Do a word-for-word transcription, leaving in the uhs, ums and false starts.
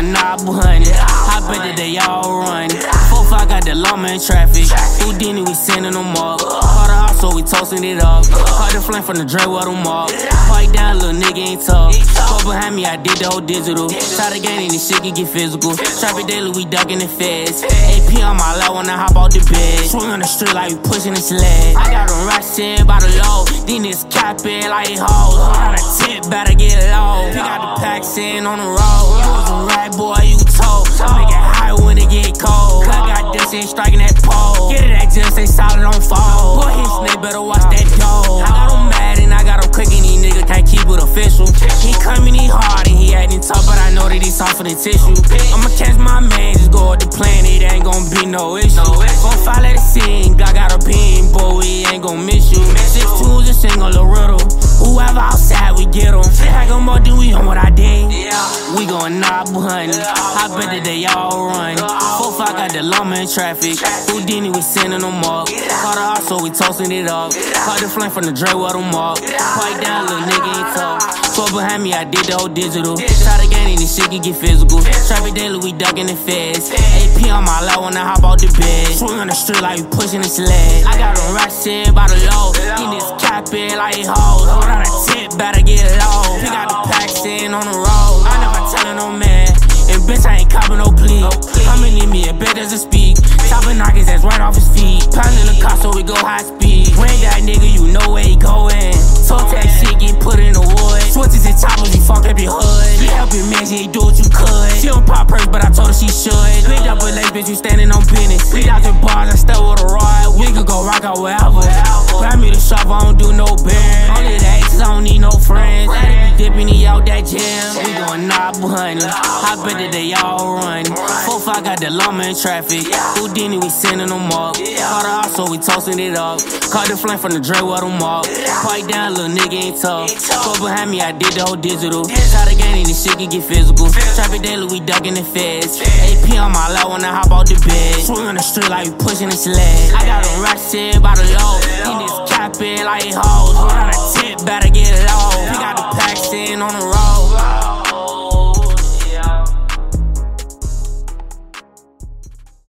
going noble hunting. I bet that they all running. four five got the lawman in traffic. Houdini, we sending them up. Caught her off, so we toasting it up. Caught the flame from the drain with them up. Fight down, little nigga ain't tough. Fuck behind me, I did the whole digital. Try to gain any shit, can get physical. Traffic daily, we ducking the feds. A P on my low when I hop out the bed. Swing on the street like we pushing the sled. I got them rocks in by the low. Then it's capping like hoes. On a tip, better get low. We got the packs in on the road. You was a rat boy, you told. I make it high when it get cold. I got this ain't striking that pole. Get it, that just ain't solid on fold. Boy, his nigga better watch that dough. I got him mad and I got him cooking. These niggas can't keep it official. He coming, he hard and he acting tough, but I know that he soft for the tissue. I'ma catch my man, just go up the planet. Ain't gon' be no issue. Gon' follow the scene, I got a beam, boy, we ain't gon' miss you. Six twos and single a riddle. Whoever outside, we get em. Hack em up, then we on what I did. We gon' noble hunting. I bet that they all running. four five got the lawman in traffic. Houdini, we sending them up. Caught her off, so we toasting it up. Caught the flame from the Dre with them up. Pipe down, little nigga ain't tough. Fuck behind me, I did the whole digital. Try to gain any shit, can get physical. Traffic daily, we ducking the feds. A P on my low when I hop out the bed. Swing on the street like we pushing the sled. I got them rocks in by the low. Then it's capping like hoes. Got a tip, better get low. We got the packs in on the road. I never tellin' no man, and bitch I ain't coppin' no plea. I'ma need me a bed as a speak. Choppin' knock his ass right off his feet. Poundin' the car so we go high speed. When that nigga, you know where he goin'. Talk that shit, get put in the wood. Switches and choppers, you funk up your hood. You helpin' man, she ain't do what you could. She don't pop purse, but I told her she should. Linked up with legs, bitch, you standin' on business. Lead out your bars, I still with a rod. We could go rock out wherever. Grab me the shop, I don't do no bearing. Only that I don't need no friends. I be dipping me out that jam. We gon' noble hunting. I bet that they all running. four five got the lawman in traffic. Houdini, we sending them up. Caught her off, so we toasting it up. Caught the flame from the Dre with them up. Pipe down, little nigga ain't tough. Fuck behind me, I did the whole digital. Try to gain any shit, can get physical. Traffic daily, we ducking the feds. A P on my low when I hop out the bed. Swing on the street like we pushing the sled. I got them rocks in by the low. Then it's capping like hoes. Got a tip, better get low. We got the packs in on the road.